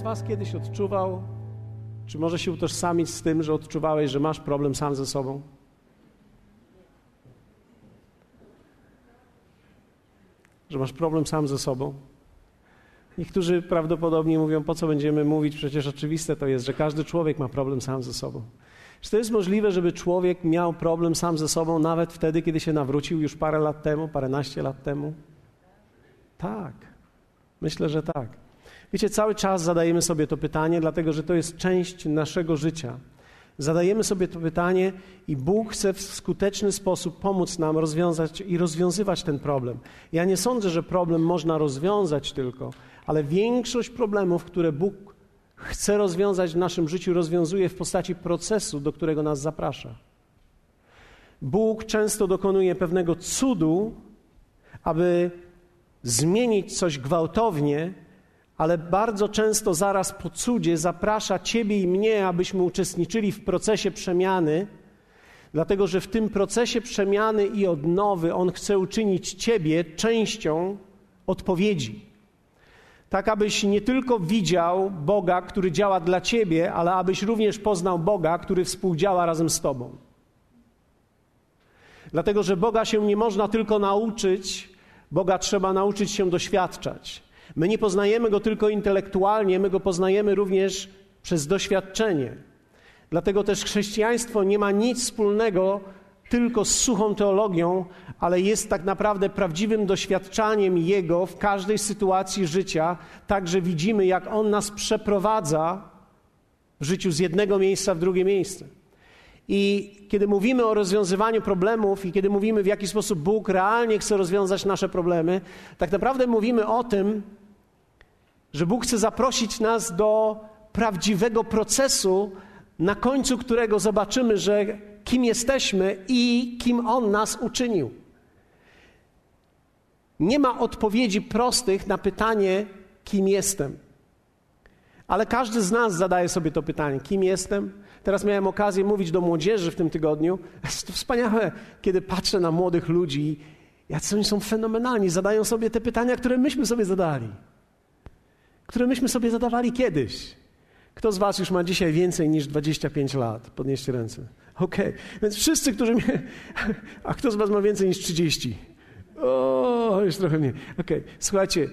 z was kiedyś odczuwał, czy może się utożsamić z tym, że odczuwałeś, że masz problem sam ze sobą? Że masz problem sam ze sobą? Niektórzy prawdopodobnie mówią, po co będziemy mówić, przecież oczywiste to jest, że każdy człowiek ma problem sam ze sobą. Czy to jest możliwe, żeby człowiek miał problem sam ze sobą nawet wtedy, kiedy się nawrócił już parę lat temu, paręnaście lat temu? Tak. Myślę, że tak. Wiecie, cały czas zadajemy sobie to pytanie, dlatego że to jest część naszego życia. Zadajemy sobie to pytanie i Bóg chce w skuteczny sposób pomóc nam rozwiązać i rozwiązywać ten problem. Ja nie sądzę, że problem można rozwiązać tylko, ale większość problemów, które Bóg chce rozwiązać w naszym życiu, rozwiązuje w postaci procesu, do którego nas zaprasza. Bóg często dokonuje pewnego cudu, aby zmienić coś gwałtownie, ale bardzo często zaraz po cudzie zaprasza ciebie i mnie, abyśmy uczestniczyli w procesie przemiany, dlatego że w tym procesie przemiany i odnowy On chce uczynić ciebie częścią odpowiedzi. Tak, abyś nie tylko widział Boga, który działa dla ciebie, ale abyś również poznał Boga, który współdziała razem z tobą. Dlatego że Boga się nie można tylko nauczyć, Boga trzeba nauczyć się doświadczać. My nie poznajemy Go tylko intelektualnie, my Go poznajemy również przez doświadczenie. Dlatego też chrześcijaństwo nie ma nic wspólnego tylko z suchą teologią, ale jest tak naprawdę prawdziwym doświadczaniem Jego w każdej sytuacji życia. Także widzimy, jak On nas przeprowadza w życiu z jednego miejsca w drugie miejsce. I kiedy mówimy o rozwiązywaniu problemów i kiedy mówimy, w jaki sposób Bóg realnie chce rozwiązać nasze problemy, tak naprawdę mówimy o tym, że Bóg chce zaprosić nas do prawdziwego procesu, na końcu którego zobaczymy, że kim jesteśmy i kim On nas uczynił. Nie ma odpowiedzi prostych na pytanie, kim jestem. Ale każdy z nas zadaje sobie to pytanie, kim jestem? Teraz miałem okazję mówić do młodzieży w tym tygodniu. Jest to wspaniałe, kiedy patrzę na młodych ludzi, jacy oni są fenomenalni, zadają sobie te pytania, które myśmy sobie zadali. Które myśmy sobie zadawali kiedyś. Kto z was już ma dzisiaj więcej niż 25 lat? Podnieście ręce. Okej. Więc wszyscy, którzy mnie... A kto z was ma więcej niż 30? O, już trochę mniej. Okej. Słuchajcie,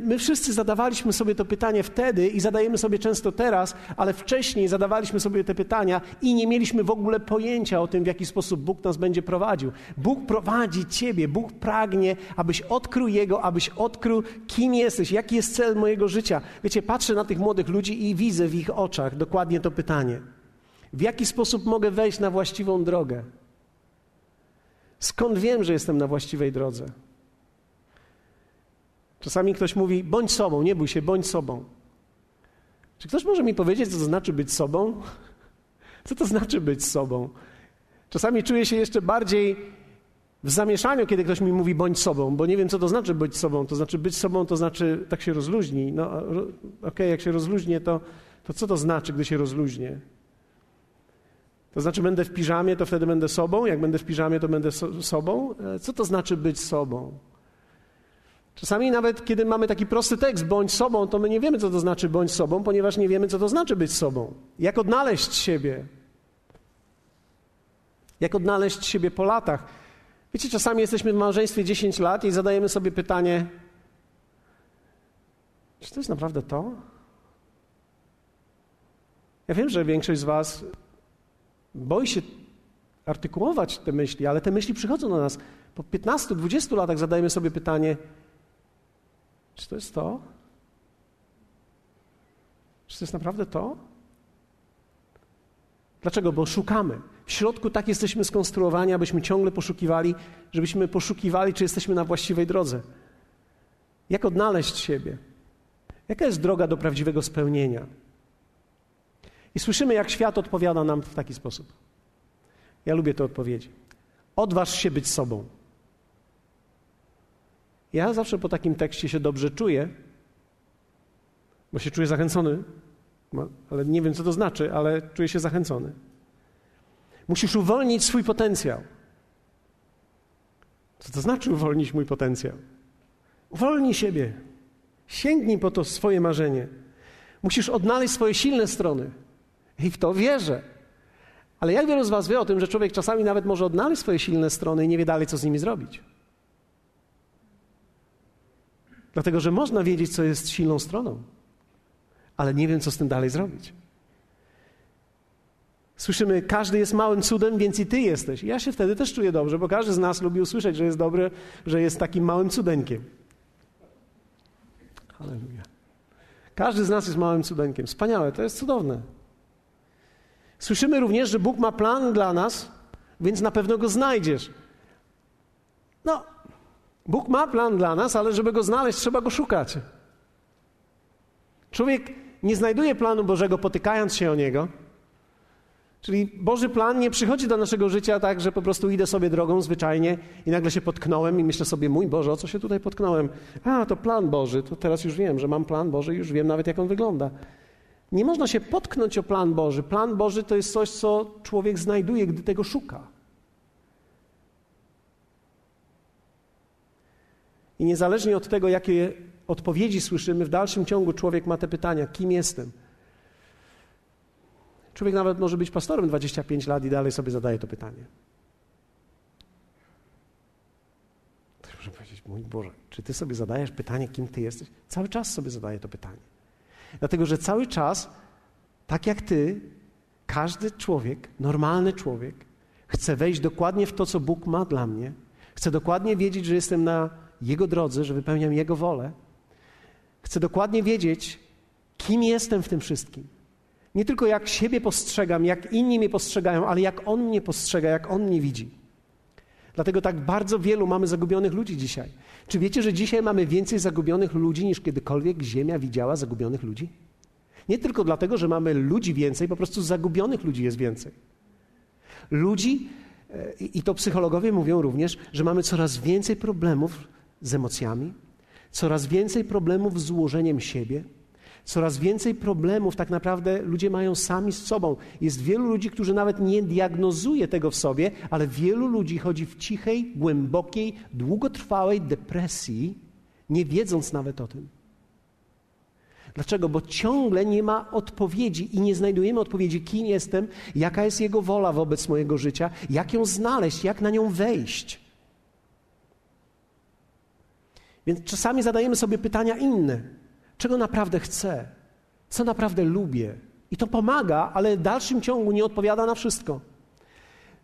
my wszyscy zadawaliśmy sobie to pytanie wtedy i zadajemy sobie często teraz, ale wcześniej zadawaliśmy sobie te pytania i nie mieliśmy w ogóle pojęcia o tym, w jaki sposób Bóg nas będzie prowadził. Bóg prowadzi ciebie, Bóg pragnie, abyś odkrył Jego, abyś odkrył, kim jesteś, jaki jest cel mojego życia. Wiecie, patrzę na tych młodych ludzi i widzę w ich oczach dokładnie to pytanie. W jaki sposób mogę wejść na właściwą drogę? Skąd wiem, że jestem na właściwej drodze? Czasami ktoś mówi, bądź sobą, nie bój się, bądź sobą. Czy ktoś może mi powiedzieć, co to znaczy być sobą? Co to znaczy być sobą? Czasami czuję się jeszcze bardziej w zamieszaniu, kiedy ktoś mi mówi, bądź sobą, bo nie wiem, co to znaczy być sobą. To znaczy być sobą, to znaczy tak się rozluźni. No okej, jak się rozluźnię, to co to znaczy, gdy się rozluźnię? To znaczy będę w piżamie, to wtedy będę sobą? Jak będę w piżamie, to będę sobą? Co to znaczy być sobą? Czasami nawet, kiedy mamy taki prosty tekst, bądź sobą, to my nie wiemy, co to znaczy bądź sobą, ponieważ nie wiemy, co to znaczy być sobą. Jak odnaleźć siebie? Jak odnaleźć siebie po latach? Wiecie, czasami jesteśmy w małżeństwie 10 lat i zadajemy sobie pytanie, czy to jest naprawdę to? Ja wiem, że większość z was boi się artykułować te myśli, ale te myśli przychodzą do nas. Po 15-20 latach zadajemy sobie pytanie, czy to jest to? Czy to jest naprawdę to? Dlaczego? Bo szukamy. W środku tak jesteśmy skonstruowani, abyśmy ciągle poszukiwali, żebyśmy poszukiwali, czy jesteśmy na właściwej drodze. Jak odnaleźć siebie? Jaka jest droga do prawdziwego spełnienia? I słyszymy, jak świat odpowiada nam w taki sposób. Ja lubię te odpowiedzi. Odważ się być sobą. Ja zawsze po takim tekście się dobrze czuję, bo się czuję zachęcony, ale nie wiem, co to znaczy, ale czuję się zachęcony. Musisz uwolnić swój potencjał. Co to znaczy uwolnić mój potencjał? Uwolnij siebie. Sięgnij po to swoje marzenie. Musisz odnaleźć swoje silne strony. I w to wierzę. Ale jak wielu z was wie o tym, że człowiek czasami nawet może odnaleźć swoje silne strony i nie wie dalej, co z nimi zrobić? Dlatego, że można wiedzieć, co jest silną stroną, ale nie wiem, co z tym dalej zrobić. Słyszymy, każdy jest małym cudem, więc i ty jesteś. I ja się wtedy też czuję dobrze, bo każdy z nas lubi usłyszeć, że jest dobry, że jest takim małym cudeńkiem. Halleluja. Każdy z nas jest małym cudeńkiem. Wspaniałe, to jest cudowne. Słyszymy również, że Bóg ma plan dla nas, więc na pewno go znajdziesz. No, Bóg ma plan dla nas, ale żeby go znaleźć, trzeba go szukać. Człowiek nie znajduje planu Bożego, potykając się o niego. Czyli Boży plan nie przychodzi do naszego życia tak, że po prostu idę sobie drogą zwyczajnie i nagle się potknąłem i myślę sobie, mój Boże, o co się tutaj potknąłem? A, to plan Boży, to teraz już wiem, że mam plan Boży i już wiem nawet, jak on wygląda. Nie można się potknąć o plan Boży. Plan Boży to jest coś, co człowiek znajduje, gdy tego szuka. I niezależnie od tego, jakie odpowiedzi słyszymy, w dalszym ciągu człowiek ma te pytania, kim jestem? Człowiek nawet może być pastorem 25 lat i dalej sobie zadaje to pytanie. Muszę powiedzieć, mój Boże, czy ty sobie zadajesz pytanie, kim ty jesteś? Cały czas sobie zadaję to pytanie. Dlatego, że cały czas, tak jak ty, każdy człowiek, normalny człowiek, chce wejść dokładnie w to, co Bóg ma dla mnie. Chce dokładnie wiedzieć, że jestem na Jego drodze, że wypełniam Jego wolę. Chcę dokładnie wiedzieć, kim jestem w tym wszystkim. Nie tylko jak siebie postrzegam, jak inni mnie postrzegają, ale jak On mnie postrzega, jak On mnie widzi. Dlatego tak bardzo wielu mamy zagubionych ludzi dzisiaj. Czy wiecie, że dzisiaj mamy więcej zagubionych ludzi, niż kiedykolwiek Ziemia widziała zagubionych ludzi? Nie tylko dlatego, że mamy ludzi więcej, po prostu zagubionych ludzi jest więcej. Ludzi, i to psychologowie mówią również, że mamy coraz więcej problemów z emocjami, coraz więcej problemów z ułożeniem siebie, coraz więcej problemów tak naprawdę ludzie mają sami z sobą. Jest wielu ludzi, którzy nawet nie diagnozuje tego w sobie, ale wielu ludzi chodzi w cichej, głębokiej, długotrwałej depresji, nie wiedząc nawet o tym. Dlaczego? Bo ciągle nie ma odpowiedzi i nie znajdujemy odpowiedzi, kim jestem, jaka jest Jego wola wobec mojego życia, jak ją znaleźć, jak na nią wejść. Więc czasami zadajemy sobie pytania inne. Czego naprawdę chcę? Co naprawdę lubię? I to pomaga, ale w dalszym ciągu nie odpowiada na wszystko.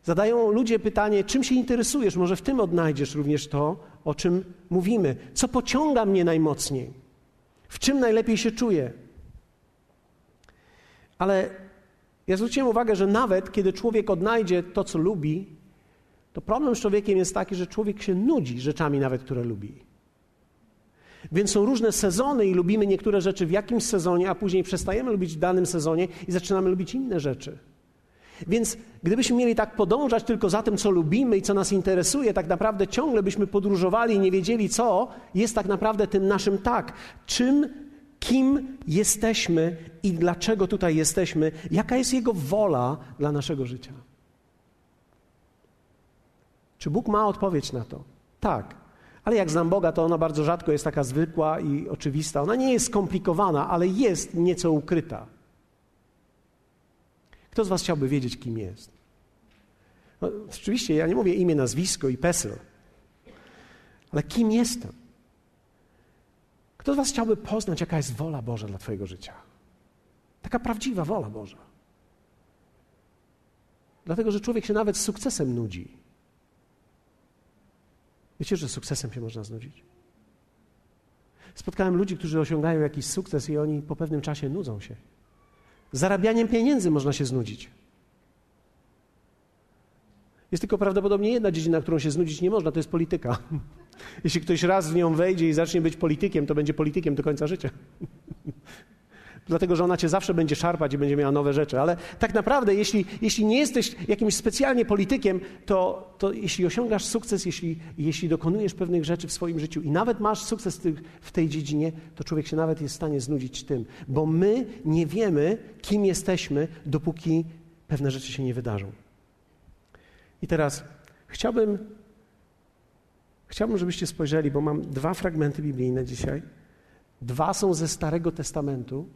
Zadają ludzie pytanie, czym się interesujesz? Może w tym odnajdziesz również to, o czym mówimy. Co pociąga mnie najmocniej? W czym najlepiej się czuję? Ale ja zwróciłem uwagę, że nawet kiedy człowiek odnajdzie to, co lubi, to problem z człowiekiem jest taki, że człowiek się nudzi rzeczami nawet, które lubi. Więc są różne sezony i lubimy niektóre rzeczy w jakimś sezonie, a później przestajemy lubić w danym sezonie i zaczynamy lubić inne rzeczy. Więc gdybyśmy mieli tak podążać tylko za tym, co lubimy i co nas interesuje, tak naprawdę ciągle byśmy podróżowali i nie wiedzieli, co jest tak naprawdę tym naszym tak. Czym, kim jesteśmy i dlaczego tutaj jesteśmy, jaka jest Jego wola dla naszego życia. Czy Bóg ma odpowiedź na to? Tak. Ale jak znam Boga, to ona bardzo rzadko jest taka zwykła i oczywista. Ona nie jest skomplikowana, ale jest nieco ukryta. Kto z was chciałby wiedzieć, kim jest? No, oczywiście ja nie mówię imię, nazwisko i PESEL, ale kim jestem? Kto z was chciałby poznać, jaka jest wola Boża dla twojego życia? Taka prawdziwa wola Boża. Dlatego, że człowiek się nawet z sukcesem nudzi. Wiecie, że sukcesem się można znudzić? Spotkałem ludzi, którzy osiągają jakiś sukces i oni po pewnym czasie nudzą się. Zarabianiem pieniędzy można się znudzić. Jest tylko prawdopodobnie jedna dziedzina, którą się znudzić nie można, to jest polityka. Jeśli ktoś raz w nią wejdzie i zacznie być politykiem, to będzie politykiem do końca życia. Dlatego, że ona cię zawsze będzie szarpać i będzie miała nowe rzeczy. Ale tak naprawdę, jeśli nie jesteś jakimś specjalnie politykiem, to jeśli osiągasz sukces, jeśli dokonujesz pewnych rzeczy w swoim życiu i nawet masz sukces w tej dziedzinie, to człowiek się nawet jest w stanie znudzić tym. Bo my nie wiemy, kim jesteśmy, dopóki pewne rzeczy się nie wydarzą. I teraz chciałbym, żebyście spojrzeli, bo mam dwa fragmenty biblijne dzisiaj. Dwa są ze Starego Testamentu.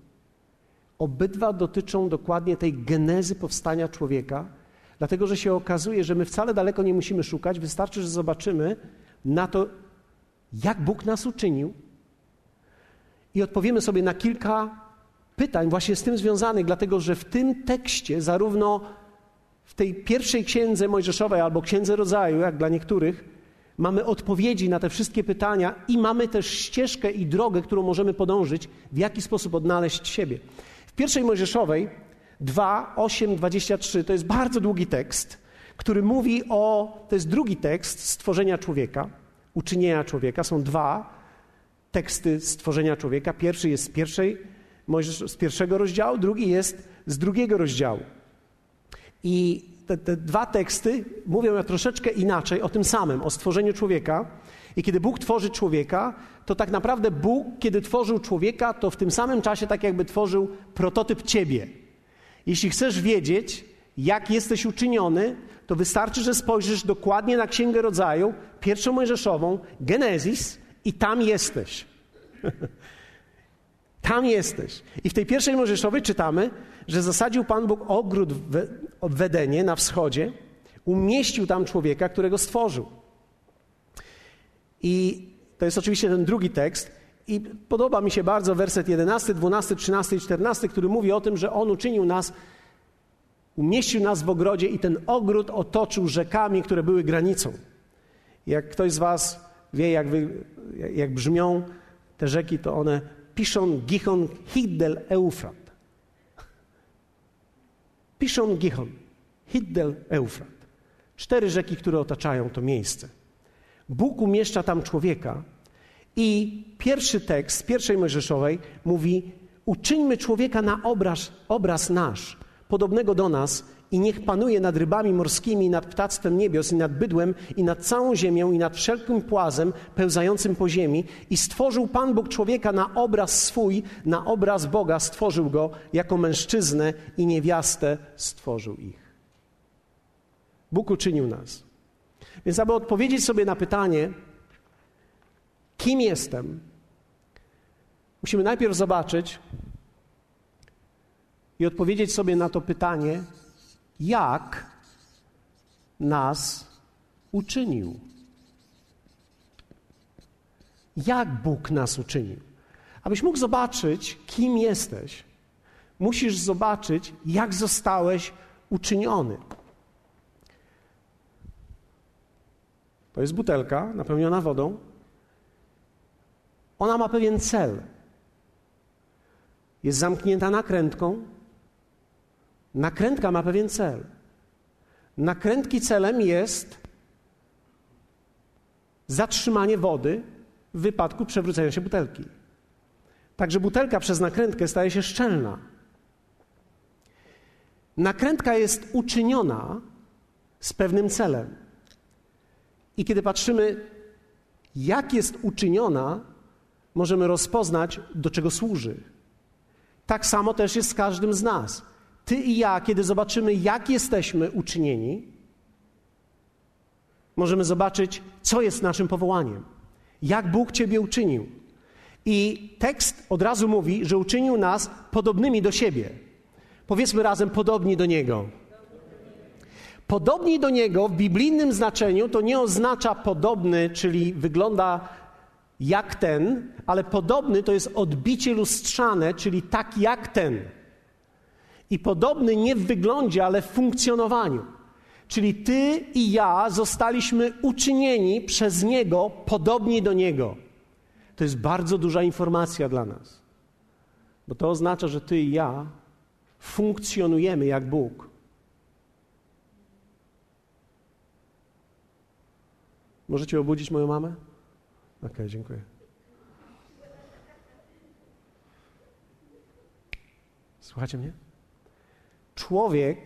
Obydwa dotyczą dokładnie tej genezy powstania człowieka, dlatego że się okazuje, że my wcale daleko nie musimy szukać, wystarczy, że zobaczymy na to, jak Bóg nas uczynił i odpowiemy sobie na kilka pytań właśnie z tym związanych, dlatego że w tym tekście, zarówno w tej pierwszej księdze Mojżeszowej albo księdze rodzaju, jak dla niektórych, mamy odpowiedzi na te wszystkie pytania i mamy też ścieżkę i drogę, którą możemy podążyć, w jaki sposób odnaleźć siebie. W pierwszej Mojżeszowej 2, 8, 23 to jest bardzo długi tekst, który mówi o, to jest drugi tekst stworzenia człowieka, uczynienia człowieka. Są dwa teksty stworzenia człowieka. Pierwszy jest z pierwszego rozdziału, drugi jest z drugiego rozdziału. I te dwa teksty mówią troszeczkę inaczej o tym samym, o stworzeniu człowieka. I kiedy Bóg tworzy człowieka, to tak naprawdę Bóg, kiedy tworzył człowieka, to w tym samym czasie tak jakby tworzył prototyp ciebie. Jeśli chcesz wiedzieć, jak jesteś uczyniony, to wystarczy, że spojrzysz dokładnie na Księgę Rodzaju, pierwszą Mojżeszową, Genezis i tam jesteś. Tam jesteś. I w tej pierwszej Mojżeszowej czytamy, że zasadził Pan Bóg ogród w Edenie na wschodzie, umieścił tam człowieka, którego stworzył. I to jest oczywiście ten drugi tekst. I podoba mi się bardzo werset 11, 12, 13 i 14, który mówi o tym, że On uczynił nas, umieścił nas w ogrodzie i ten ogród otoczył rzekami, które były granicą. Jak ktoś z was wie, jak brzmią te rzeki, to one Pishon, Gihon, Hiddel, Eufrat. Pishon, Gihon, Hiddel, Eufrat. 4 rzeki, które otaczają to miejsce. Bóg umieszcza tam człowieka i pierwszy tekst pierwszej Mojżeszowej mówi: uczyńmy człowieka na obraz nasz, podobnego do nas, i niech panuje nad rybami morskimi, nad ptactwem niebios, i nad bydłem, i nad całą ziemią, i nad wszelkim płazem pełzającym po ziemi. I stworzył Pan Bóg człowieka na obraz swój, na obraz Boga stworzył go, jako mężczyznę i niewiastę stworzył ich. Bóg uczynił nas. Więc aby odpowiedzieć sobie na pytanie, kim jestem, musimy najpierw zobaczyć i odpowiedzieć sobie na to pytanie, jak nas uczynił. Jak Bóg nas uczynił. Abyś mógł zobaczyć, kim jesteś, musisz zobaczyć, jak zostałeś uczyniony. To jest butelka napełniona wodą. Ona ma pewien cel. Jest zamknięta nakrętką. Nakrętka ma pewien cel. Nakrętki celem jest zatrzymanie wody w wypadku przewrócenia się butelki. Także butelka przez nakrętkę staje się szczelna. Nakrętka jest uczyniona z pewnym celem. I kiedy patrzymy, jak jest uczyniona, możemy rozpoznać, do czego służy. Tak samo też jest z każdym z nas. Ty i ja, kiedy zobaczymy, jak jesteśmy uczynieni, możemy zobaczyć, co jest naszym powołaniem. Jak Bóg ciebie uczynił. I tekst od razu mówi, że uczynił nas podobnymi do siebie. Powiedzmy razem, podobni do Niego. Podobni do Niego w biblijnym znaczeniu to nie oznacza podobny, czyli wygląda jak ten, ale podobny to jest odbicie lustrzane, czyli tak jak ten. I podobny nie w wyglądzie, ale w funkcjonowaniu. Czyli ty i ja zostaliśmy uczynieni przez Niego, podobni do Niego. To jest bardzo duża informacja dla nas. Bo to oznacza, że ty i ja funkcjonujemy jak Bóg. Możecie obudzić moją mamę? Okej, dziękuję. Słuchacie mnie? Człowiek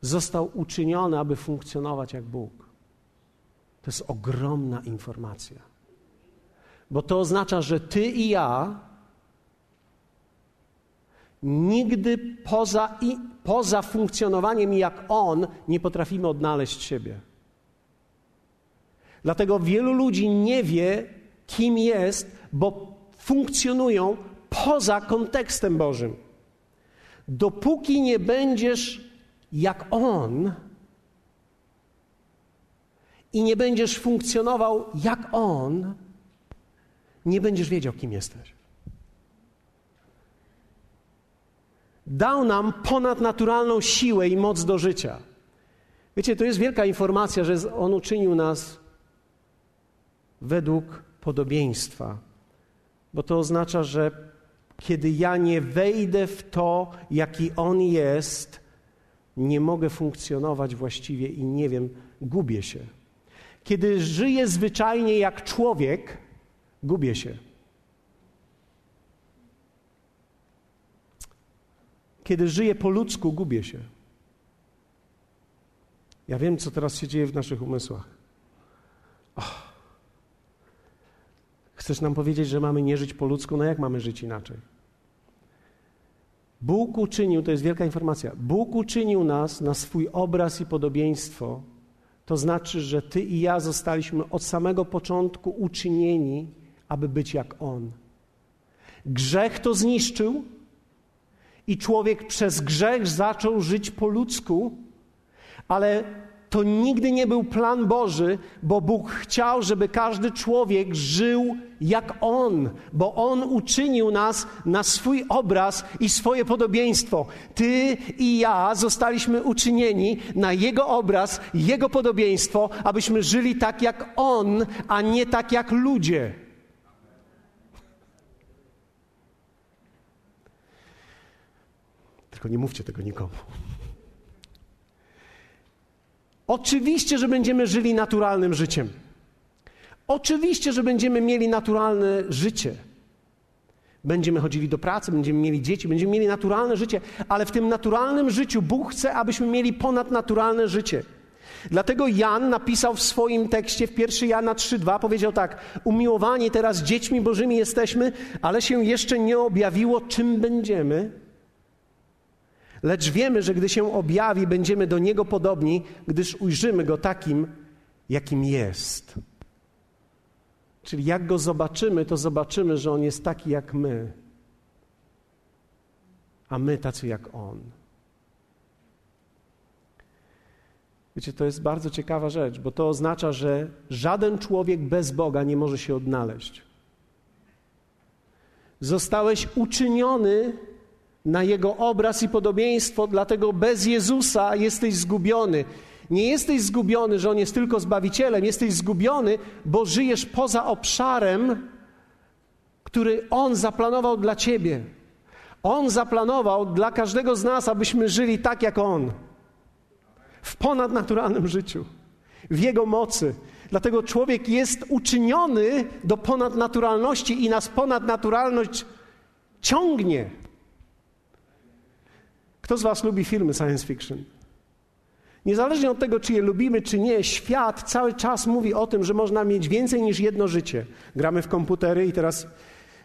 został uczyniony, aby funkcjonować jak Bóg. To jest ogromna informacja. Bo to oznacza, że ty i ja nigdy poza funkcjonowaniem jak On nie potrafimy odnaleźć siebie. Dlatego wielu ludzi nie wie, kim jest, bo funkcjonują poza kontekstem Bożym. Dopóki nie będziesz jak On i nie będziesz funkcjonował jak On, nie będziesz wiedział, kim jesteś. Dał nam ponadnaturalną siłę i moc do życia. Wiecie, to jest wielka informacja, że On uczynił nas według podobieństwa, bo to oznacza, że kiedy ja nie wejdę w to, jaki On jest, nie mogę funkcjonować właściwie i nie wiem, gubię się. Kiedy żyję zwyczajnie jak człowiek, gubię się. Kiedy żyję po ludzku, gubię się. Ja wiem, co teraz się dzieje w naszych umysłach. Oh. Chcesz nam powiedzieć, że mamy nie żyć po ludzku? No jak mamy żyć inaczej? Bóg uczynił, to jest wielka informacja, Bóg uczynił nas na swój obraz i podobieństwo. To znaczy, że ty i ja zostaliśmy od samego początku uczynieni, aby być jak On. Grzech to zniszczył i człowiek przez grzech zaczął żyć po ludzku, ale to nigdy nie był plan Boży, bo Bóg chciał, żeby każdy człowiek żył jak On, bo On uczynił nas na swój obraz i swoje podobieństwo. Ty i ja zostaliśmy uczynieni na Jego obraz, Jego podobieństwo, abyśmy żyli tak jak On, a nie tak jak ludzie. Tylko nie mówcie tego nikomu. Oczywiście, że będziemy żyli naturalnym życiem. Oczywiście, że będziemy mieli naturalne życie. Będziemy chodzili do pracy, będziemy mieli dzieci, będziemy mieli naturalne życie, ale w tym naturalnym życiu Bóg chce, abyśmy mieli ponadnaturalne życie. Dlatego Jan napisał w swoim tekście w 1 Jana 3,2, powiedział tak: umiłowani teraz dziećmi Bożymi jesteśmy, ale się jeszcze nie objawiło, czym będziemy. Lecz wiemy, że gdy się objawi, będziemy do Niego podobni, gdyż ujrzymy Go takim, jakim jest. Czyli jak Go zobaczymy, to zobaczymy, że On jest taki jak my, a my tacy jak On. Wiecie, to jest bardzo ciekawa rzecz, bo to oznacza, że żaden człowiek bez Boga nie może się odnaleźć. Zostałeś uczyniony na Jego obraz i podobieństwo, dlatego bez Jezusa jesteś zgubiony. Nie jesteś zgubiony, że On jest tylko Zbawicielem, jesteś zgubiony, bo żyjesz poza obszarem, który On zaplanował dla ciebie. On zaplanował dla każdego z nas, abyśmy żyli tak jak On. W ponadnaturalnym życiu, w Jego mocy. Dlatego człowiek jest uczyniony do ponadnaturalności i nas ponadnaturalność ciągnie. Kto z was lubi filmy science fiction? Niezależnie od tego, czy je lubimy, czy nie, świat cały czas mówi o tym, że można mieć więcej niż jedno życie. Gramy w komputery i teraz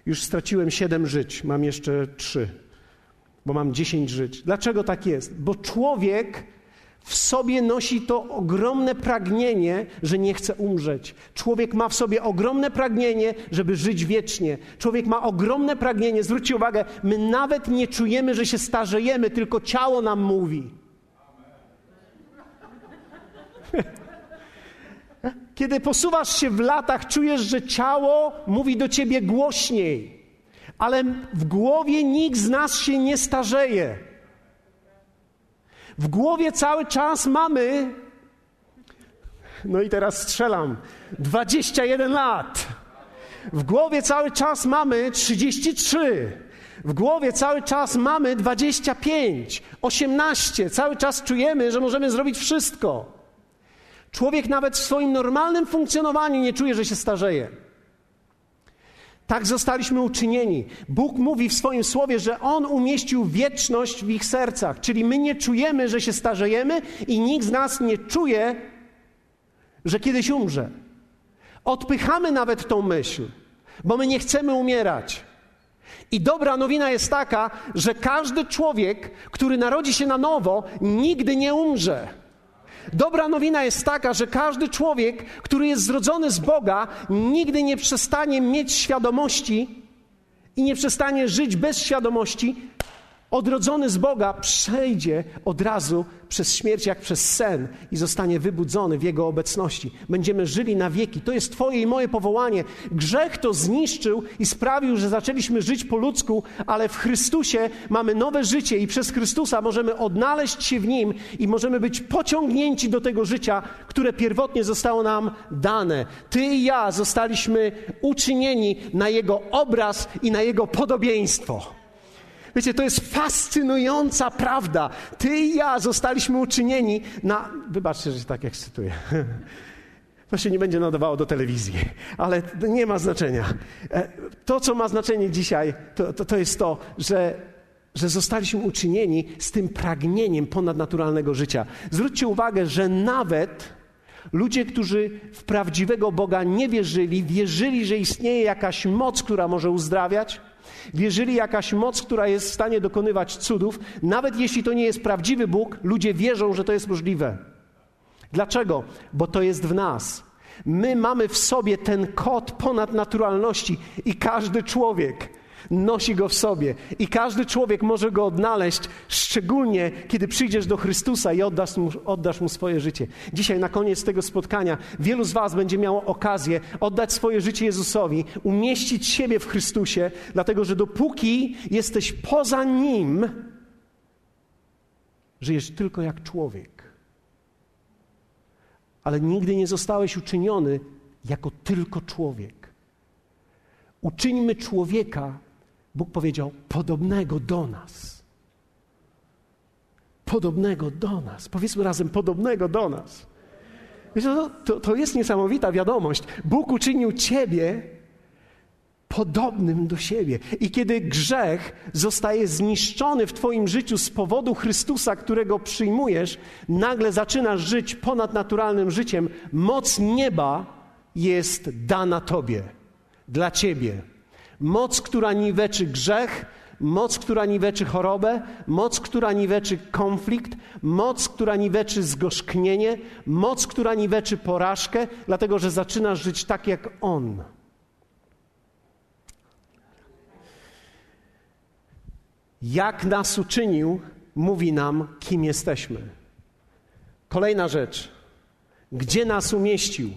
już straciłem 7 żyć, mam jeszcze 3, bo mam 10 żyć. Dlaczego tak jest? Bo człowiek w sobie nosi to ogromne pragnienie, że nie chce umrzeć. Człowiek ma w sobie ogromne pragnienie, żeby żyć wiecznie. Człowiek ma ogromne pragnienie, zwróćcie uwagę, my nawet nie czujemy, że się starzejemy, tylko ciało nam mówi. Kiedy posuwasz się w latach, czujesz, że ciało mówi do ciebie głośniej, ale w głowie nikt z nas się nie starzeje. W głowie cały czas mamy, no i teraz strzelam, 21 lat. W głowie cały czas mamy 33. W głowie cały czas mamy 25, 18. Cały czas czujemy, że możemy zrobić wszystko. Człowiek nawet w swoim normalnym funkcjonowaniu nie czuje, że się starzeje. Tak zostaliśmy uczynieni. Bóg mówi w swoim Słowie, że On umieścił wieczność w ich sercach. Czyli my nie czujemy, że się starzejemy i nikt z nas nie czuje, że kiedyś umrze. Odpychamy nawet tą myśl, bo my nie chcemy umierać. I dobra nowina jest taka, że każdy człowiek, który narodzi się na nowo, nigdy nie umrze. Dobra nowina jest taka, że każdy człowiek, który jest zrodzony z Boga, nigdy nie przestanie mieć świadomości, i nie przestanie żyć bez świadomości, odrodzony z Boga przejdzie od razu przez śmierć jak przez sen i zostanie wybudzony w Jego obecności. Będziemy żyli na wieki. To jest Twoje i moje powołanie. Grzech to zniszczył i sprawił, że zaczęliśmy żyć po ludzku, ale w Chrystusie mamy nowe życie i przez Chrystusa możemy odnaleźć się w Nim i możemy być pociągnięci do tego życia, które pierwotnie zostało nam dane. Ty i ja zostaliśmy uczynieni na Jego obraz i na Jego podobieństwo. Wiecie, to jest fascynująca prawda. Ty i ja zostaliśmy uczynieni na... Wybaczcie, że tak ekscytuję. To się nie będzie nadawało do telewizji, ale nie ma znaczenia. To, co ma znaczenie dzisiaj, to jest to, że zostaliśmy uczynieni z tym pragnieniem ponadnaturalnego życia. Zwróćcie uwagę, że nawet ludzie, którzy w prawdziwego Boga nie wierzyli, wierzyli, że istnieje jakaś moc, która może uzdrawiać, wierzyli jakaś moc, która jest w stanie dokonywać cudów. Nawet jeśli to nie jest prawdziwy Bóg, ludzie wierzą, że to jest możliwe. Dlaczego? Bo to jest w nas. My mamy w sobie ten kod ponadnaturalności i każdy człowiek nosi go w sobie. I każdy człowiek może go odnaleźć, szczególnie kiedy przyjdziesz do Chrystusa i oddasz mu swoje życie. Dzisiaj na koniec tego spotkania wielu z was będzie miało okazję oddać swoje życie Jezusowi, umieścić siebie w Chrystusie, dlatego że dopóki jesteś poza Nim, żyjesz tylko jak człowiek. Ale nigdy nie zostałeś uczyniony jako tylko człowiek. Uczyńmy człowieka, Bóg powiedział, podobnego do nas. Podobnego do nas. Powiedzmy razem, podobnego do nas. Wiesz, to jest niesamowita wiadomość. Bóg uczynił ciebie podobnym do siebie. I kiedy grzech zostaje zniszczony w twoim życiu z powodu Chrystusa, którego przyjmujesz, nagle zaczynasz żyć ponadnaturalnym życiem. Moc nieba jest dana tobie, dla ciebie. Moc, która niweczy grzech, moc, która niweczy chorobę, moc, która niweczy konflikt, moc, która niweczy zgorzknienie, moc, która niweczy porażkę, dlatego że zaczynasz żyć tak jak On. Jak nas uczynił, mówi nam, kim jesteśmy. Kolejna rzecz. Gdzie nas umieścił?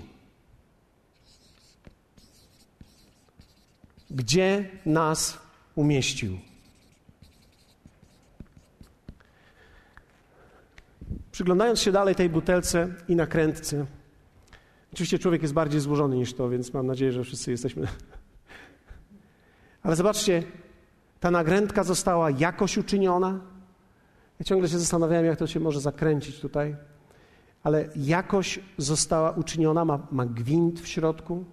Gdzie nas umieścił? Przyglądając się dalej tej butelce i nakrętce, oczywiście człowiek jest bardziej złożony niż to, więc mam nadzieję, że wszyscy jesteśmy. Ale zobaczcie, ta nakrętka została jakoś uczyniona. Ja ciągle się zastanawiałem, jak to się może zakręcić tutaj, ale jakoś została uczyniona, ma gwint w środku.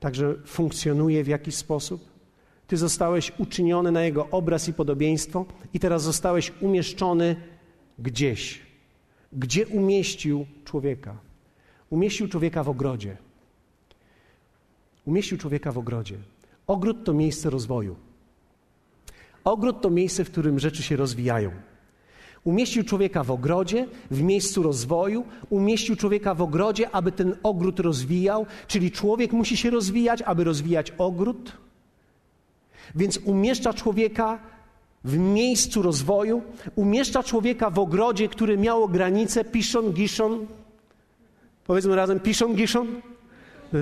Także funkcjonuje w jakiś sposób. Ty zostałeś uczyniony na Jego obraz i podobieństwo i teraz zostałeś umieszczony gdzieś. Gdzie umieścił człowieka? Umieścił człowieka w ogrodzie. Umieścił człowieka w ogrodzie. Ogród to miejsce rozwoju. Ogród to miejsce, w którym rzeczy się rozwijają. Umieścił człowieka w ogrodzie, w miejscu rozwoju, umieścił człowieka w ogrodzie, aby ten ogród rozwijał, czyli człowiek musi się rozwijać, aby rozwijać ogród. Więc umieszcza człowieka w miejscu rozwoju, umieszcza człowieka w ogrodzie, który miało granicę Piszon-Giszon. Powiedzmy razem Piszon-Giszon.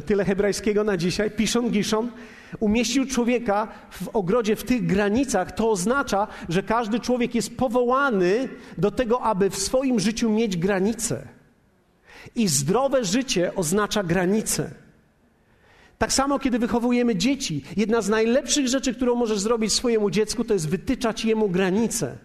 Tyle hebrajskiego na dzisiaj. Piszon-Giszon. Umieścił człowieka w ogrodzie, w tych granicach. To oznacza, że każdy człowiek jest powołany do tego, aby w swoim życiu mieć granice. I zdrowe życie oznacza granice. Tak samo, kiedy wychowujemy dzieci. Jedna z najlepszych rzeczy, którą możesz zrobić swojemu dziecku, to jest wytyczać jemu granice.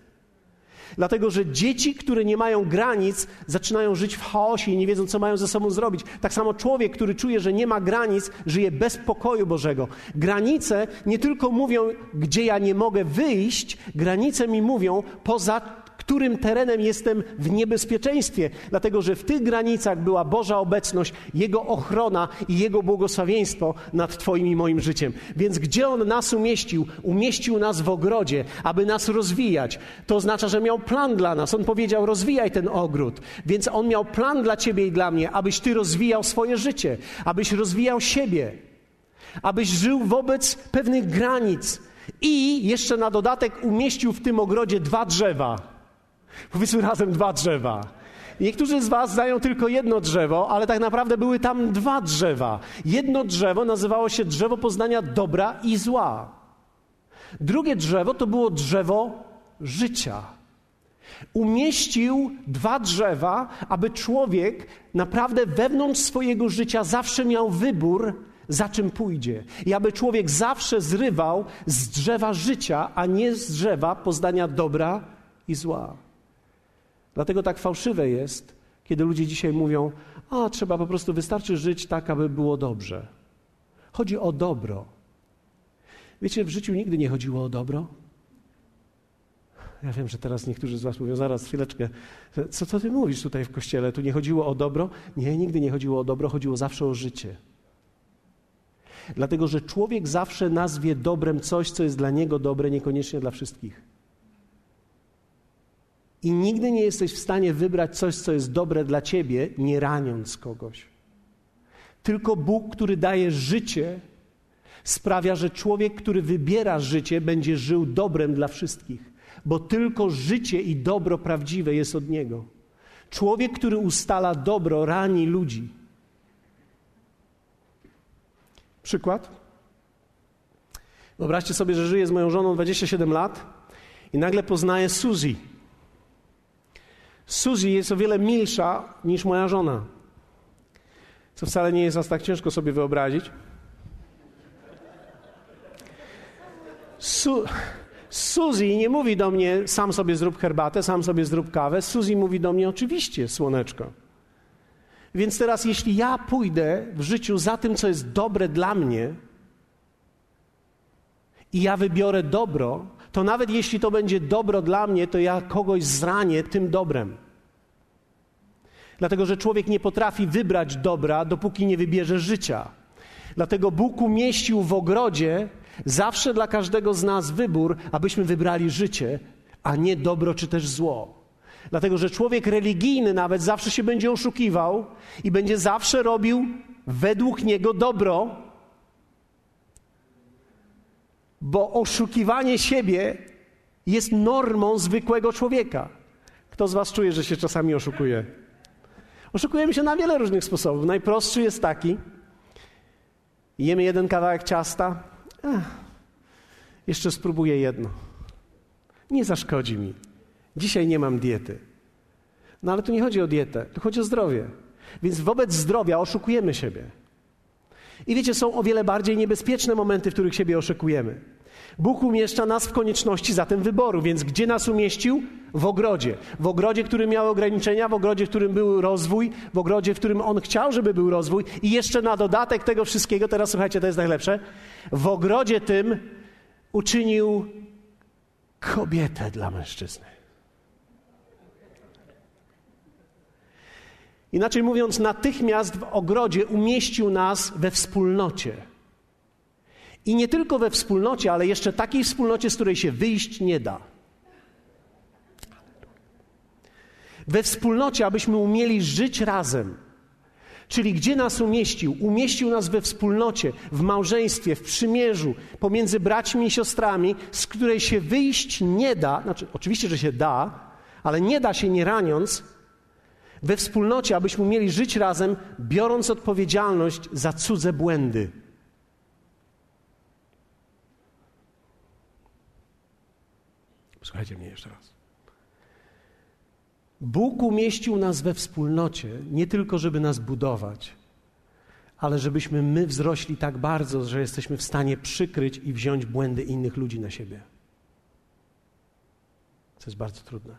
Dlatego, że dzieci, które nie mają granic, zaczynają żyć w chaosie i nie wiedzą, co mają ze sobą zrobić. Tak samo człowiek, który czuje, że nie ma granic, żyje bez pokoju Bożego. Granice nie tylko mówią, gdzie ja nie mogę wyjść, granice mi mówią, poza którym terenem jestem w niebezpieczeństwie. Dlatego, że w tych granicach była Boża obecność, Jego ochrona i Jego błogosławieństwo nad Twoim i moim życiem. Więc gdzie On nas umieścił? Umieścił nas w ogrodzie, aby nas rozwijać. To oznacza, że miał plan dla nas. On powiedział, rozwijaj ten ogród. Więc On miał plan dla Ciebie i dla mnie, abyś Ty rozwijał swoje życie, abyś rozwijał siebie, abyś żył wobec pewnych granic. I jeszcze na dodatek umieścił w tym ogrodzie 2 drzewa. Powiedzmy razem 2 drzewa. Niektórzy z was znają tylko jedno drzewo, ale tak naprawdę były tam 2 drzewa. Jedno drzewo nazywało się drzewo poznania dobra i zła. Drugie drzewo to było drzewo życia. Umieścił 2 drzewa, aby człowiek naprawdę wewnątrz swojego życia zawsze miał wybór, za czym pójdzie. I aby człowiek zawsze zrywał z drzewa życia, a nie z drzewa poznania dobra i zła. Dlatego tak fałszywe jest, kiedy ludzie dzisiaj mówią, a trzeba po prostu, wystarczy żyć tak, aby było dobrze. Chodzi o dobro. Wiecie, w życiu nigdy nie chodziło o dobro. Ja wiem, że teraz niektórzy z was mówią, zaraz, chwileczkę, co ty mówisz tutaj w kościele? Tu nie chodziło o dobro? Nie, nigdy nie chodziło o dobro, chodziło zawsze o życie. Dlatego, że człowiek zawsze nazwie dobrem coś, co jest dla niego dobre, niekoniecznie dla wszystkich. I nigdy nie jesteś w stanie wybrać coś, co jest dobre dla ciebie, nie raniąc kogoś. Tylko Bóg, który daje życie, sprawia, że człowiek, który wybiera życie, będzie żył dobrem dla wszystkich. Bo tylko życie i dobro prawdziwe jest od Niego. Człowiek, który ustala dobro, rani ludzi. Przykład. Wyobraźcie sobie, że żyję z moją żoną 27 lat i nagle poznaję Suzy. Suzy jest o wiele milsza niż moja żona, co wcale nie jest aż tak ciężko sobie wyobrazić. Suzy nie mówi do mnie, sam sobie zrób herbatę, sam sobie zrób kawę. Suzy mówi do mnie, oczywiście, słoneczko. Więc teraz, jeśli ja pójdę w życiu za tym, co jest dobre dla mnie i ja wybiorę dobro, to nawet jeśli to będzie dobro dla mnie, to ja kogoś zranię tym dobrem. Dlatego, że człowiek nie potrafi wybrać dobra, dopóki nie wybierze życia. Dlatego Bóg umieścił w ogrodzie zawsze dla każdego z nas wybór, abyśmy wybrali życie, a nie dobro czy też zło. Dlatego, że człowiek religijny nawet zawsze się będzie oszukiwał i będzie zawsze robił według niego dobro, bo oszukiwanie siebie jest normą zwykłego człowieka. Kto z was czuje, że się czasami oszukuje? Oszukujemy się na wiele różnych sposobów. Najprostszy jest taki, jemy jeden kawałek ciasta, jeszcze spróbuję jedno. Nie zaszkodzi mi. Dzisiaj nie mam diety. No ale tu nie chodzi o dietę, tu chodzi o zdrowie. Więc wobec zdrowia oszukujemy siebie. I wiecie, są o wiele bardziej niebezpieczne momenty, w których siebie oszukujemy. Bóg umieszcza nas w konieczności zatem wyboru, więc gdzie nas umieścił? W ogrodzie. W ogrodzie, który miał ograniczenia, w ogrodzie, w którym był rozwój, w ogrodzie, w którym On chciał, żeby był rozwój. I jeszcze na dodatek tego wszystkiego, teraz słuchajcie, to jest najlepsze, w ogrodzie tym uczynił kobietę dla mężczyzny. Inaczej mówiąc, natychmiast w ogrodzie umieścił nas we wspólnocie. I nie tylko we wspólnocie, ale jeszcze takiej wspólnocie, z której się wyjść nie da. We wspólnocie, abyśmy umieli żyć razem. Czyli gdzie nas umieścił? Umieścił nas we wspólnocie, w małżeństwie, w przymierzu, pomiędzy braćmi i siostrami, z której się wyjść nie da. Znaczy, oczywiście, że się da, ale nie da się nie raniąc. We wspólnocie, abyśmy umieli żyć razem, biorąc odpowiedzialność za cudze błędy. Słuchajcie mnie jeszcze raz. Bóg umieścił nas we wspólnocie, nie tylko żeby nas budować, ale żebyśmy my wzrośli tak bardzo, że jesteśmy w stanie przykryć i wziąć błędy innych ludzi na siebie. To jest bardzo trudne.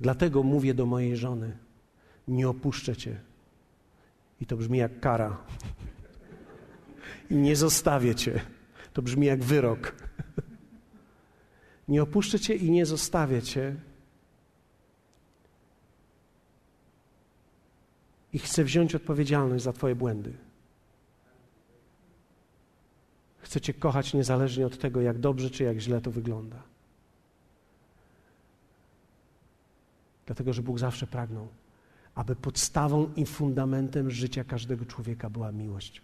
Dlatego mówię do mojej żony, nie opuszczę cię. I to brzmi jak kara. I nie zostawię cię. To brzmi jak wyrok. Nie opuszczę cię i nie zostawię cię. I chcę wziąć odpowiedzialność za twoje błędy. Chcę cię kochać niezależnie od tego, jak dobrze czy jak źle to wygląda. Dlatego, że Bóg zawsze pragnął, aby podstawą i fundamentem życia każdego człowieka była miłość.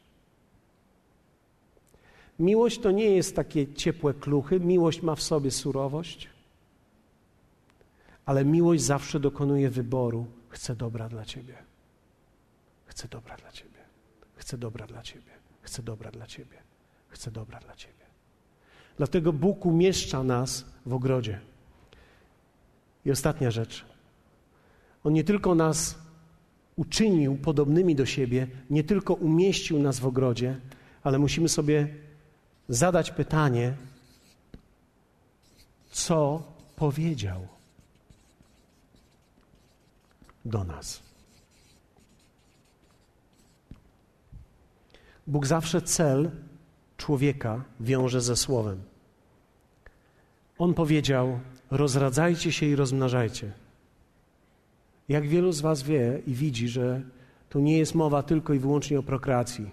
Miłość to nie jest takie ciepłe kluchy, miłość ma w sobie surowość, ale miłość zawsze dokonuje wyboru. Chcę dobra dla Ciebie. Chcę dobra dla Ciebie. Chcę dobra dla Ciebie. Chcę dobra dla Ciebie. Chcę dobra dla Ciebie. Dlatego Bóg umieszcza nas w ogrodzie. I ostatnia rzecz. On nie tylko nas uczynił podobnymi do siebie, nie tylko umieścił nas w ogrodzie, ale musimy sobie zadać pytanie, co powiedział do nas. Bóg zawsze cel człowieka wiąże ze słowem. On powiedział, rozradzajcie się i rozmnażajcie. Jak wielu z was wie i widzi, że tu nie jest mowa tylko i wyłącznie o prokreacji.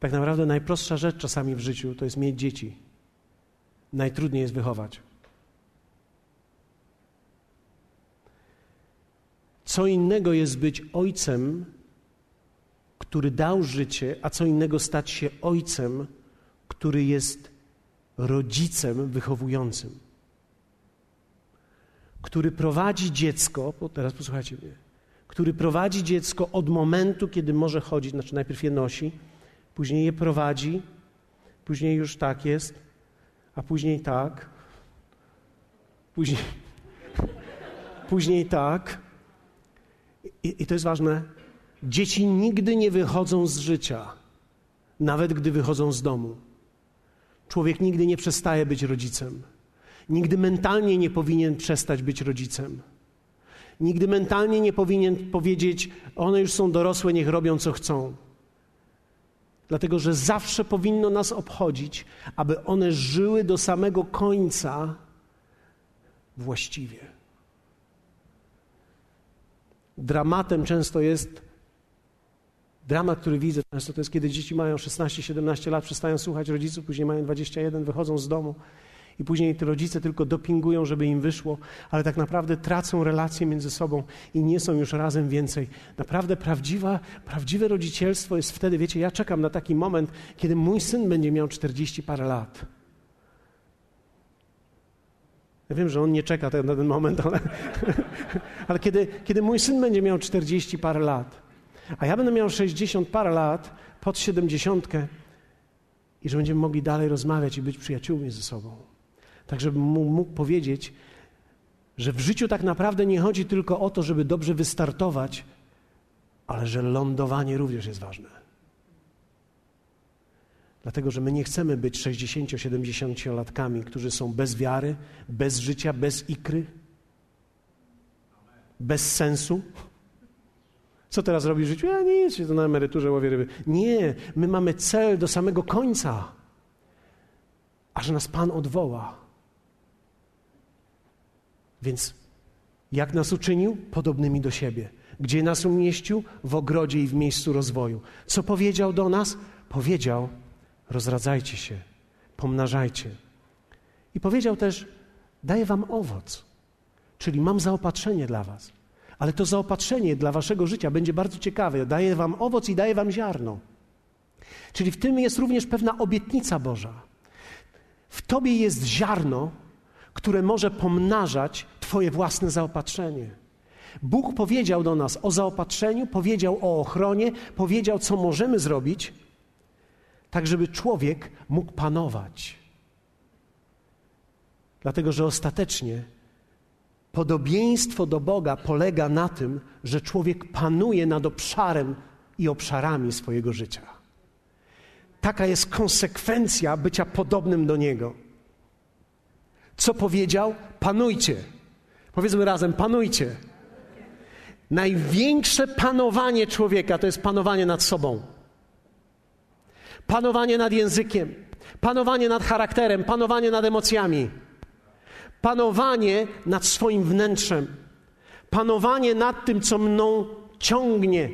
Tak naprawdę najprostsza rzecz czasami w życiu to jest mieć dzieci. Najtrudniej jest wychować. Co innego jest być ojcem, który dał życie, a co innego stać się ojcem, który jest rodzicem wychowującym, który prowadzi dziecko, bo teraz posłuchajcie mnie, który prowadzi dziecko od momentu, kiedy może chodzić, znaczy najpierw je nosi, później je prowadzi, później już tak jest, a później tak, później tak. I to jest ważne. Dzieci nigdy nie wychodzą z życia, nawet gdy wychodzą z domu. Człowiek nigdy nie przestaje być rodzicem. Nigdy mentalnie nie powinien przestać być rodzicem. Nigdy mentalnie nie powinien powiedzieć, one już są dorosłe, niech robią co chcą. Dlatego, że zawsze powinno nas obchodzić, aby one żyły do samego końca właściwie. Dramatem często jest, dramat, który widzę często, to jest, kiedy dzieci mają 16-17 lat, przestają słuchać rodziców, później mają 21, wychodzą z domu i później te rodzice tylko dopingują, żeby im wyszło, ale tak naprawdę tracą relacje między sobą i nie są już razem więcej. Naprawdę prawdziwe rodzicielstwo jest wtedy, wiecie, ja czekam na taki moment, kiedy mój syn będzie miał 40 parę lat. Ja wiem, że on nie czeka na ten moment, ale kiedy mój syn będzie miał 40 parę lat, a ja będę miał 60 parę lat pod 70, i że będziemy mogli dalej rozmawiać i być przyjaciółmi ze sobą. Tak, żebym mógł powiedzieć, że w życiu tak naprawdę nie chodzi tylko o to, żeby dobrze wystartować, ale że lądowanie również jest ważne. Dlatego, że my nie chcemy być 60-70-latkami, którzy są bez wiary, bez życia, bez ikry, bez sensu. Co teraz robisz w życiu? Ja nie jestem to na emeryturze, łowię ryby. Nie, my mamy cel do samego końca, aż nas Pan odwoła. Więc jak nas uczynił? Podobnymi do siebie. Gdzie nas umieścił? W ogrodzie i w miejscu rozwoju. Co powiedział do nas? Powiedział, rozradzajcie się, pomnażajcie. I powiedział też, daję wam owoc, czyli mam zaopatrzenie dla was. Ale to zaopatrzenie dla waszego życia będzie bardzo ciekawe. Daję wam owoc i daję wam ziarno. Czyli w tym jest również pewna obietnica Boża. W tobie jest ziarno, które może pomnażać twoje własne zaopatrzenie. Bóg powiedział do nas o zaopatrzeniu, powiedział o ochronie, powiedział, co możemy zrobić, tak żeby człowiek mógł panować. Dlatego, że ostatecznie podobieństwo do Boga polega na tym, że człowiek panuje nad obszarem i obszarami swojego życia. Taka jest konsekwencja bycia podobnym do Niego. Co powiedział? Panujcie. Powiedzmy razem, panujcie. Największe panowanie człowieka to jest panowanie nad sobą. Panowanie nad językiem, panowanie nad charakterem, panowanie nad emocjami. Panowanie nad swoim wnętrzem, panowanie nad tym, co mną ciągnie,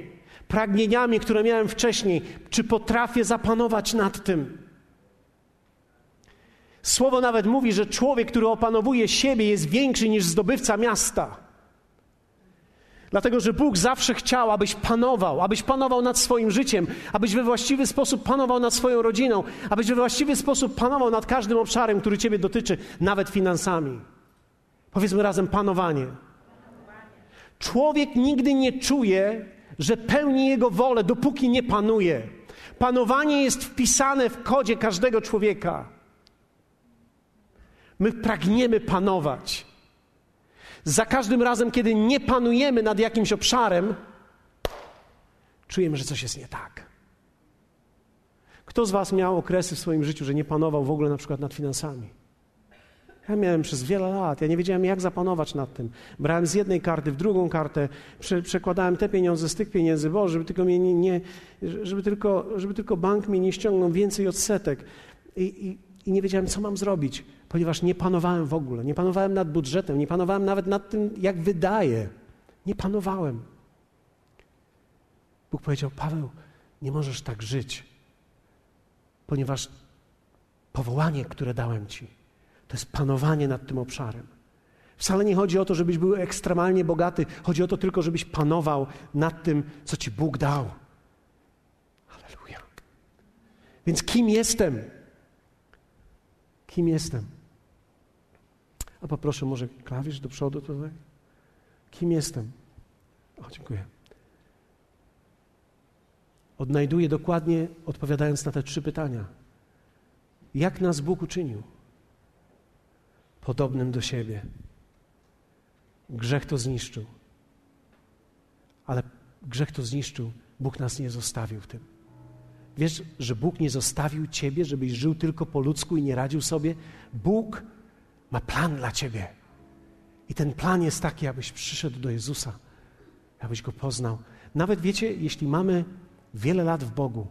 pragnieniami, które miałem wcześniej. Czy potrafię zapanować nad tym? Słowo nawet mówi, że człowiek, który opanowuje siebie, jest większy niż zdobywca miasta. Dlatego, że Bóg zawsze chciał, abyś panował nad swoim życiem, abyś we właściwy sposób panował nad swoją rodziną, abyś we właściwy sposób panował nad każdym obszarem, który ciebie dotyczy, nawet finansami. Powiedzmy razem, panowanie. Człowiek nigdy nie czuje, że pełni jego wolę, dopóki nie panuje. Panowanie jest wpisane w kodzie każdego człowieka. My pragniemy panować. Za każdym razem, kiedy nie panujemy nad jakimś obszarem, czujemy, że coś jest nie tak. Kto z was miał okresy w swoim życiu, że nie panował w ogóle na przykład nad finansami? Ja miałem przez wiele lat, ja nie wiedziałem, jak zapanować nad tym. Brałem z jednej karty w drugą kartę, przekładałem te pieniądze z tych pieniędzy, bo żeby tylko bank mnie nie ściągnął więcej odsetek. I nie wiedziałem, co mam zrobić, ponieważ nie panowałem w ogóle. Nie panowałem nad budżetem, nie panowałem nawet nad tym, jak wydaję. Nie panowałem. Bóg powiedział, Paweł, nie możesz tak żyć, ponieważ powołanie, które dałem ci, to jest panowanie nad tym obszarem. Wcale nie chodzi o to, żebyś był ekstremalnie bogaty. Chodzi o to tylko, żebyś panował nad tym, co ci Bóg dał. Halleluja. Więc kim jestem? Kim jestem? A poproszę może klawisz do przodu tutaj. Kim jestem? O, dziękuję. Odnajduję dokładnie, odpowiadając na te 3 pytania. Jak nas Bóg uczynił? Podobnym do siebie. Grzech to zniszczył. Ale grzech to zniszczył. Bóg nas nie zostawił w tym. Wiesz, że Bóg nie zostawił ciebie, żebyś żył tylko po ludzku i nie radził sobie? Bóg ma plan dla ciebie. I ten plan jest taki, abyś przyszedł do Jezusa, abyś Go poznał. Nawet wiecie, jeśli mamy wiele lat w Bogu,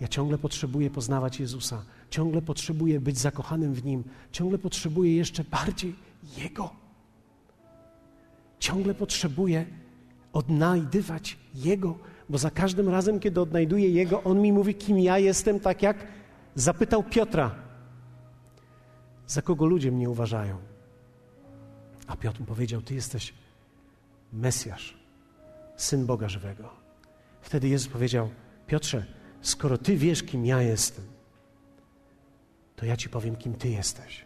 ja ciągle potrzebuję poznawać Jezusa, ciągle potrzebuję być zakochanym w Nim, ciągle potrzebuję jeszcze bardziej Jego. Ciągle potrzebuję odnajdywać Jego, bo za każdym razem, kiedy odnajduję Jego, On mi mówi, kim ja jestem, tak jak zapytał Piotra, za kogo ludzie mnie uważają. A Piotr mu powiedział, ty jesteś Mesjasz, Syn Boga Żywego. Wtedy Jezus powiedział, Piotrze, skoro ty wiesz, kim ja jestem, to ja ci powiem, kim ty jesteś.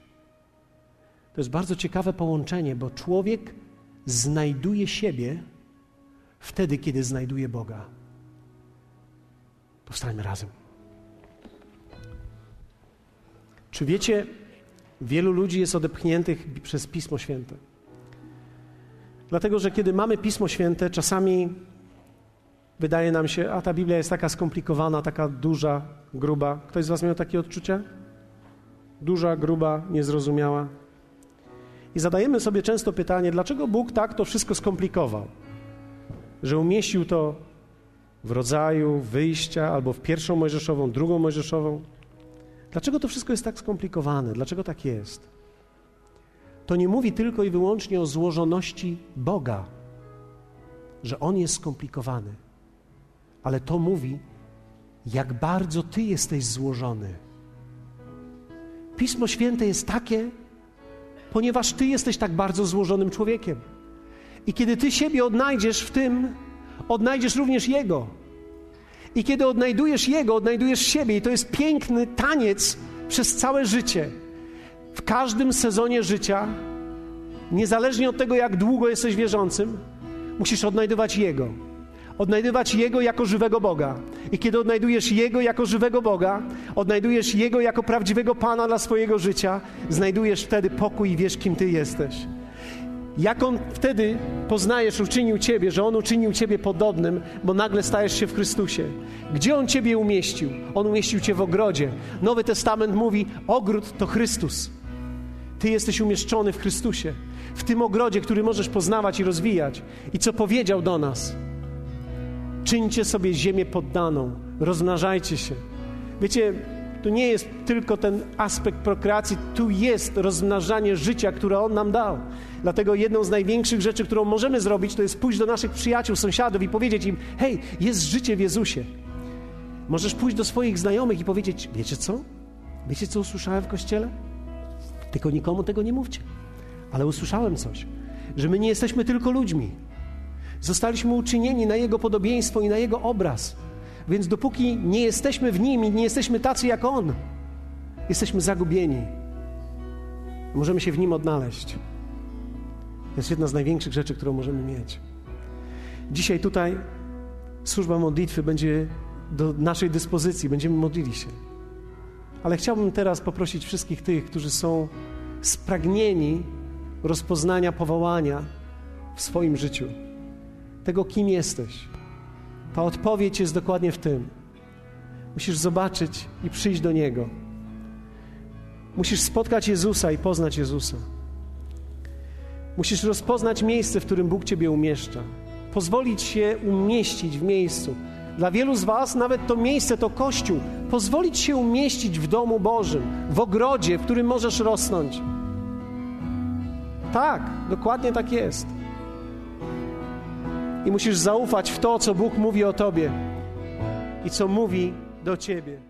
To jest bardzo ciekawe połączenie, bo człowiek znajduje siebie wtedy, kiedy znajduje Boga. Powstańmy razem. Czy wiecie, wielu ludzi jest odepchniętych przez Pismo Święte. Dlatego, że kiedy mamy Pismo Święte, czasami wydaje nam się, a ta Biblia jest taka skomplikowana, taka duża, gruba. Ktoś z was miał takie odczucia? Duża, gruba, niezrozumiała. I zadajemy sobie często pytanie, dlaczego Bóg tak to wszystko skomplikował? Że umieścił to w rodzaju wyjścia albo w 1 Mojżeszową, 2 Mojżeszową. Dlaczego to wszystko jest tak skomplikowane? Dlaczego tak jest? To nie mówi tylko i wyłącznie o złożoności Boga, że On jest skomplikowany, ale to mówi, jak bardzo ty jesteś złożony. Pismo Święte jest takie, ponieważ ty jesteś tak bardzo złożonym człowiekiem. I kiedy ty siebie odnajdziesz w tym, odnajdziesz również Jego. I kiedy odnajdujesz Jego, odnajdujesz siebie. I to jest piękny taniec przez całe życie. W każdym sezonie życia, niezależnie od tego, jak długo jesteś wierzącym, musisz odnajdywać Jego. Odnajdywać Jego jako żywego Boga. I kiedy odnajdujesz Jego jako żywego Boga, odnajdujesz Jego jako prawdziwego Pana dla swojego życia, znajdujesz wtedy pokój i wiesz, kim ty jesteś. Jak On wtedy poznajesz, uczynił ciebie, że On uczynił ciebie podobnym, bo nagle stajesz się w Chrystusie. Gdzie On ciebie umieścił? On umieścił cię w ogrodzie. Nowy Testament mówi, ogród to Chrystus. Ty jesteś umieszczony w Chrystusie, w tym ogrodzie, który możesz poznawać i rozwijać. I co powiedział do nas? Czyńcie sobie ziemię poddaną, rozmnażajcie się. Wiecie, tu nie jest tylko ten aspekt prokreacji, tu jest rozmnażanie życia, które On nam dał. Dlatego jedną z największych rzeczy, którą możemy zrobić, to jest pójść do naszych przyjaciół, sąsiadów i powiedzieć im, hej, jest życie w Jezusie. Możesz pójść do swoich znajomych i powiedzieć, wiecie co? Wiecie, co usłyszałem w kościele? Tylko nikomu tego nie mówcie. Ale usłyszałem coś, że my nie jesteśmy tylko ludźmi. Zostaliśmy uczynieni na Jego podobieństwo i na Jego obraz. Więc dopóki nie jesteśmy w Nim i nie jesteśmy tacy jak On, jesteśmy zagubieni. Możemy się w Nim odnaleźć. To jest jedna z największych rzeczy, którą możemy mieć. Dzisiaj tutaj służba modlitwy będzie do naszej dyspozycji. Będziemy modlili się. Ale chciałbym teraz poprosić wszystkich tych, którzy są spragnieni rozpoznania powołania w swoim życiu. Tego, kim jesteś. Ta odpowiedź jest dokładnie w tym. Musisz zobaczyć i przyjść do Niego. Musisz spotkać Jezusa i poznać Jezusa. Musisz rozpoznać miejsce, w którym Bóg Ciebie umieszcza. Pozwolić się umieścić w miejscu. Dla wielu z Was nawet to miejsce to Kościół. Pozwolić się umieścić w domu Bożym, w ogrodzie, w którym możesz rosnąć. Tak, dokładnie tak jest. I musisz zaufać w to, co Bóg mówi o Tobie i co mówi do Ciebie.